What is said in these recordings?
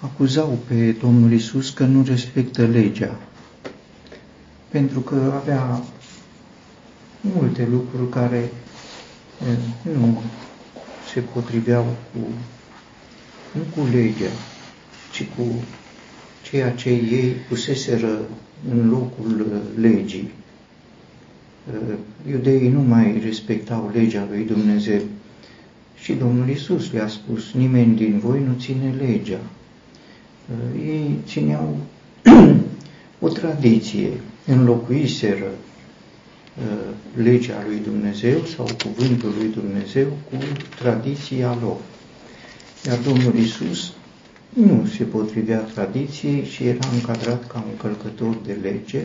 acuzau pe Domnul Iisus că nu respectă legea, pentru că avea multe lucruri care nu se potriveau nu cu legea, ci cu ceea ce ei puseseră în locul legii. Iudeii nu mai respectau legea lui Dumnezeu și Domnul Iisus le-a spus: nimeni din voi nu ține legea. Ei țineau o tradiție, înlocuiseră legea lui Dumnezeu sau cuvântul lui Dumnezeu cu tradiția lor. Iar Domnul Iisus nu se potrivea tradiției și era încadrat ca un călcător de lege.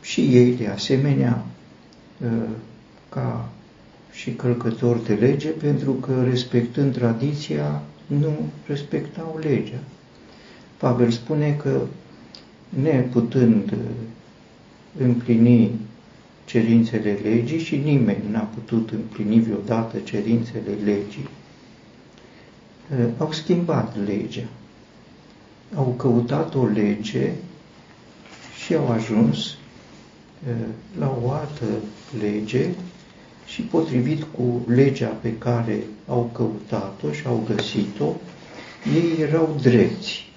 Și ei, de asemenea, ca și călcători de lege, pentru că, respectând tradiția, nu respectau legea. Pavel spune că, neputând împlini cerințele legii, și nimeni n-a putut împlini vreodată cerințele legii, au schimbat legea, au căutat o lege și au ajuns la o altă lege și, potrivit cu legea pe care au căutat-o și au găsit-o, ei erau drepți,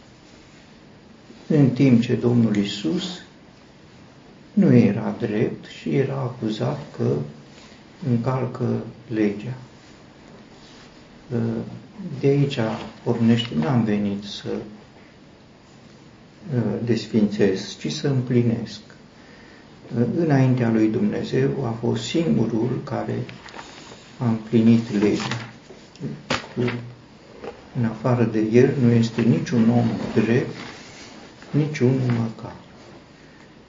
în timp ce Domnul Iisus nu era drept și era acuzat că încalcă legea. De aici pornește, n-am venit să desfințesc, ci să împlinesc. Înaintea lui Dumnezeu a fost singurul care a împlinit legea. În afară de el nu este niciun om drept, niciunul măcar.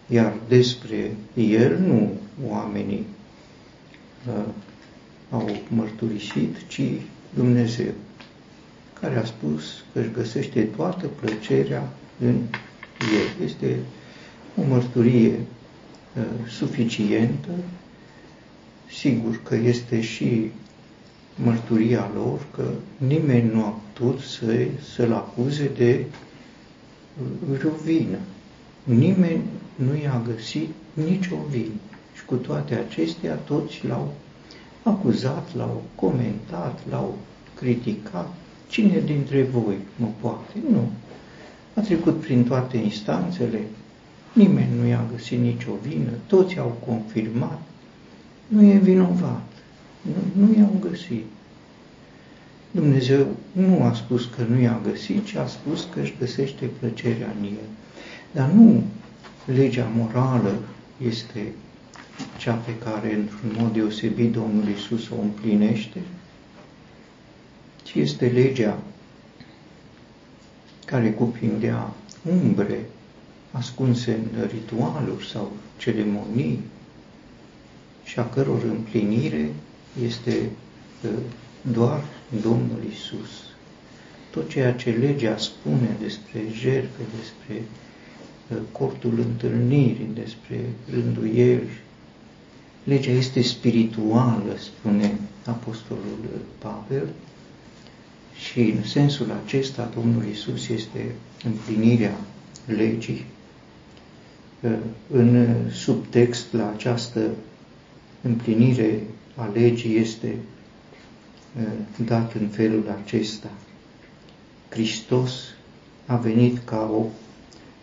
Iar despre el nu oamenii au mărturisit, ci Dumnezeu, care a spus că își găsește toată plăcerea în el. Este o mărturie suficientă, sigur că este și mărturia lor, că nimeni nu a putut să-l acuze de vreo vină. Nimeni nu i-a găsit nicio vină și cu toate acestea toți l-au acuzat, l-au comentat, l-au criticat. Cine dintre voi mă poate? Nu. A trecut prin toate instanțele, nimeni nu i-a găsit nicio vină, toți au confirmat, nu e vinovat, nu i-au găsit. Dumnezeu nu a spus că nu i-a găsit, ci a spus că își găsește plăcerea în el. Dar nu legea morală este cea pe care, într-un mod deosebit, Domnul Iisus o împlinește, ci este legea care cuprindea umbre ascunse în ritualuri sau ceremonii și a căror împlinire este doar Domnul Iisus. Tot ceea ce legea spune despre jertfe, despre cortul întâlnirii, despre rânduieli, legea este spirituală, spune Apostolul Pavel, și în sensul acesta Domnul Iisus este împlinirea legii. În subtext la această împlinire a legii este dat în felul acesta: Hristos a venit ca o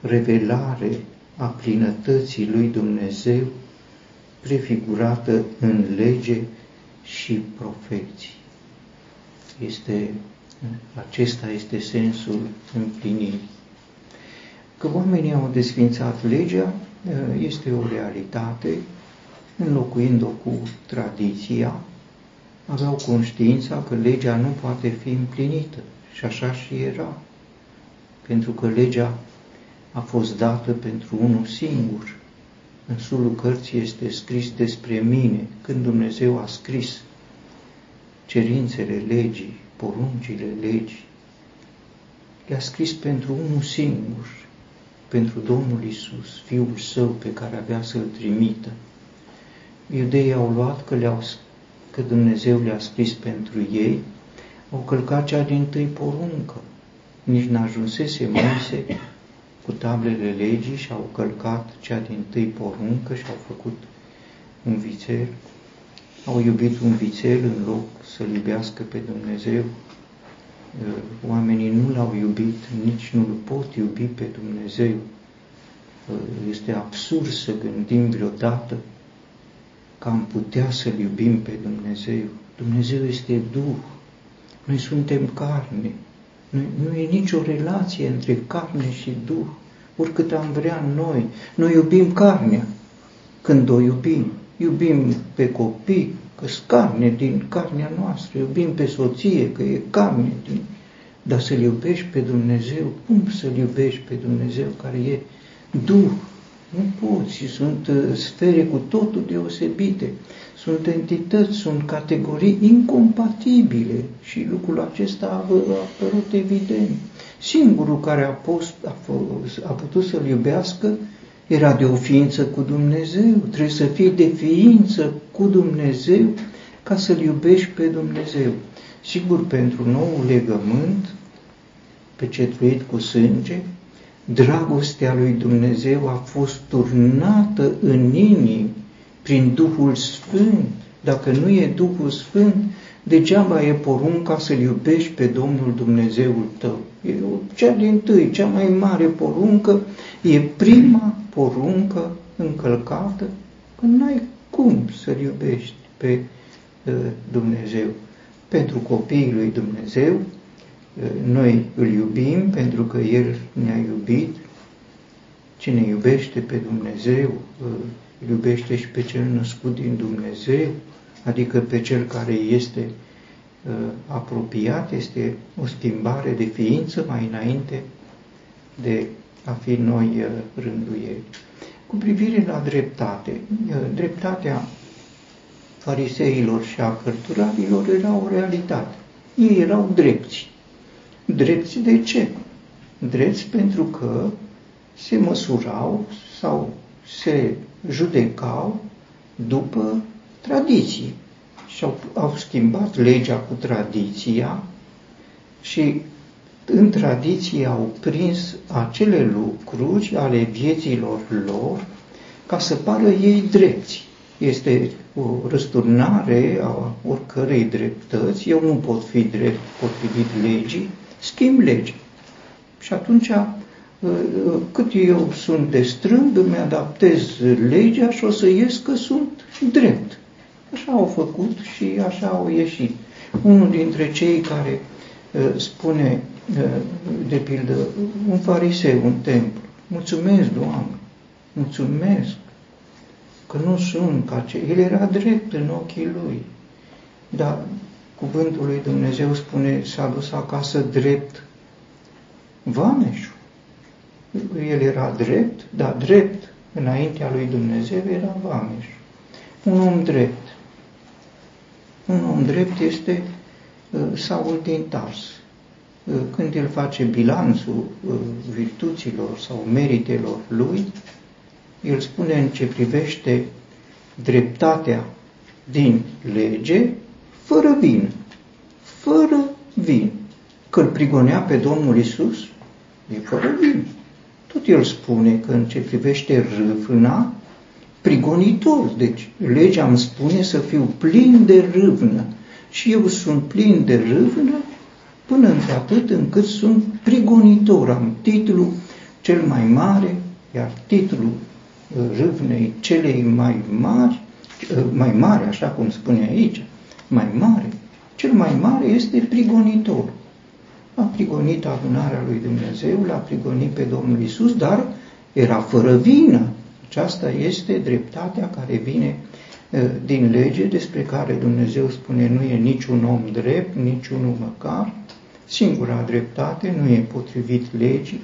revelare a plinătății lui Dumnezeu prefigurată în lege și profeții. Acesta este sensul împlinirii. Că oamenii au desfințat legea este o realitate, înlocuind-o cu tradiția. Aveau conștiința că legea nu poate fi împlinită și așa și era, pentru că legea a fost dată pentru unul singur. În sulul cărții este scris despre mine. Când Dumnezeu a scris cerințele legii, poruncile legii, le-a scris pentru unul singur, pentru Domnul Iisus, Fiul Său pe care avea să-L trimită. Iudeii au luat că Dumnezeu le-a scris pentru ei, au călcat cea dintâi poruncă. Nici n-ajunsese Moise cu tablele legii și au călcat cea dintâi poruncă și au făcut un vițel. Au iubit un vițel în loc să-L iubească pe Dumnezeu. Oamenii nu L-au iubit, nici nu-L pot iubi pe Dumnezeu. Este absurd să gândim vreodată că am putea să-L iubim pe Dumnezeu. Dumnezeu este Duh, noi suntem carne, nu e nicio relație între carne și Duh, oricât am vrea noi. Noi iubim carnea când o iubim. Iubim pe copii, că sunt carne din carnea noastră, iubim pe soție, că e carne din... Dar să-L iubești pe Dumnezeu, cum să-L iubești pe Dumnezeu care e Duh? Nu poți, și sunt sfere cu totul deosebite, sunt entități, sunt categorii incompatibile și lucrul acesta a apărut evident. Singurul care a putut să-L iubească era de o ființă cu Dumnezeu. Trebuie să fii de ființă cu Dumnezeu ca să-L iubești pe Dumnezeu. Sigur, pentru noul legământ, pecetluit cu sânge, dragostea lui Dumnezeu a fost turnată în inimi prin Duhul Sfânt. Dacă nu e Duhul Sfânt, degeaba e porunca să-L iubești pe Domnul Dumnezeul tău. E cea dintâi, cea mai mare poruncă, e prima poruncă încălcată, că n-ai cum să-L iubești pe Dumnezeu. Pentru copiii lui Dumnezeu, noi Îl iubim pentru că El ne-a iubit. Cine iubește pe Dumnezeu, iubește și pe Cel născut din Dumnezeu, adică pe Cel care este apropiat. Este o schimbare de ființă mai înainte de a fi noi rânduieri. Cu privire la dreptate, dreptatea fariseilor și a cărturarilor era o realitate. Ei erau drepți. Drepți de ce? Drepți pentru că se măsurau sau se judecau după tradiții. Și au schimbat legea cu tradiția și în tradiție au prins acele lucruri ale vieților lor ca să pară ei drepți. Este o răsturnare a oricărei dreptăți. Eu nu pot fi drept potrivit legii, schimb legea. Și atunci, cât eu sunt de strâng, îmi adaptez legea și o să ies că sunt drept. Așa au făcut și așa au ieșit. Unul dintre cei care spune, de pildă, un fariseu în templu: mulțumesc, Doamne, mulțumesc că nu sunt ca cei. El era drept în ochii lui, dar cuvântul lui Dumnezeu spune, s-a dus acasă drept vameșul. El era drept, dar drept înaintea lui Dumnezeu era vameșul. Un om drept. Un om drept este Saul din Tars. Când el face bilanțul virtuților sau meritelor lui, el spune în ce privește dreptatea din lege, fără vin. Fără vin. Că îl prigonea pe Domnul Iisus, e fără vin. Tot el spune că în ce privește râvna, prigonitor. Deci legea îmi spune să fiu plin de râvnă. Și eu sunt plin de râvnă până într-atât încât sunt prigonitor. Am titlul cel mai mare, iar titlul râvnei celei mai mari, așa cum spune aici, mai mare, cel mai mare este prigonitor. A prigonit adunarea lui Dumnezeu, l-a prigonit pe Domnul Iisus, dar era fără vină. Aceasta este dreptatea care vine din lege, despre care Dumnezeu spune nu e niciun om drept, niciunul măcar. Singura dreptate nu e potrivit legii.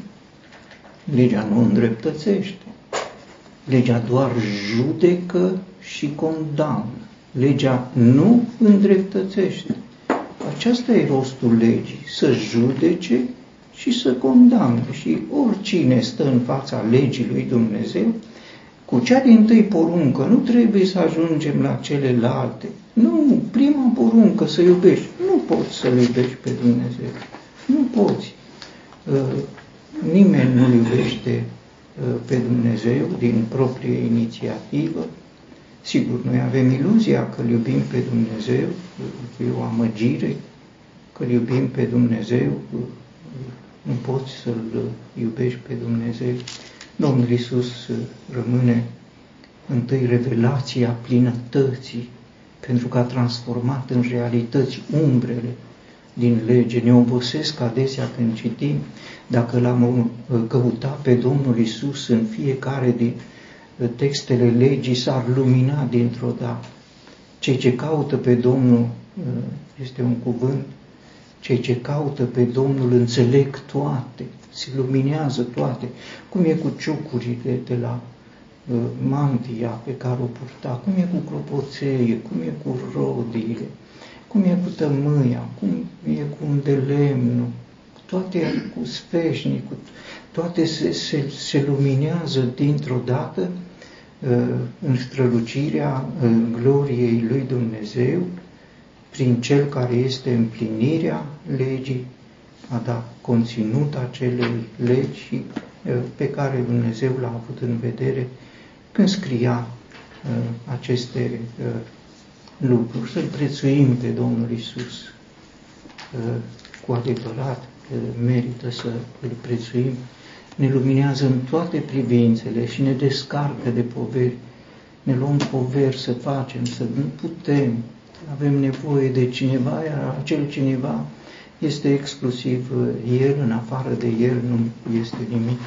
Legea nu îndreptățește. Legea doar judecă și condamnă. Legea nu îndreptățește. Aceasta e rostul legii, să judece și să condamne. Și oricine stă în fața legii lui Dumnezeu Cu cea dintâi poruncă nu trebuie să ajungem la celelalte. Nu, prima poruncă, să iubești. Nu poți să-L iubești pe Dumnezeu. Nu poți. Nimeni nu iubește pe Dumnezeu din proprie inițiativă. Sigur, noi avem iluzia că-L iubim pe Dumnezeu, că e o amăgire, că-L iubim pe Dumnezeu, nu poți să-L iubești pe Dumnezeu. Domnul Iisus rămâne întâi revelația plinătății, pentru că a transformat în realități umbrele din lege. Ne obosesc adesea când citim, dacă l-am căutat pe Domnul Iisus în fiecare din textele legii, s-ar lumina dintr-o dată. Cei ce caută pe Domnul, este un cuvânt, cei ce caută pe Domnul înțeleg toate, se luminează toate, cum e cu ciucurile de la mantia pe care o purta, cum e cu clopoțeie, cum e cu rodiile, cum e cu tămâia, cum e cu îndelemnul, toate cu sfeșnicul, toate se luminează dintr-o dată în strălucirea gloriei lui Dumnezeu, prin Cel care este împlinirea legii, a dat conținut acelei legi pe care Dumnezeu l-a avut în vedere când scria aceste lucruri. Să-L prețuim pe Domnul Iisus, cu adevărat merită să-L prețuim. Ne luminează în toate privințele și ne descarcă de poveri. Ne luăm poveri să facem, să nu putem. Avem nevoie de cineva, iar acel cineva este exclusiv El, în afară de El nu este nimic.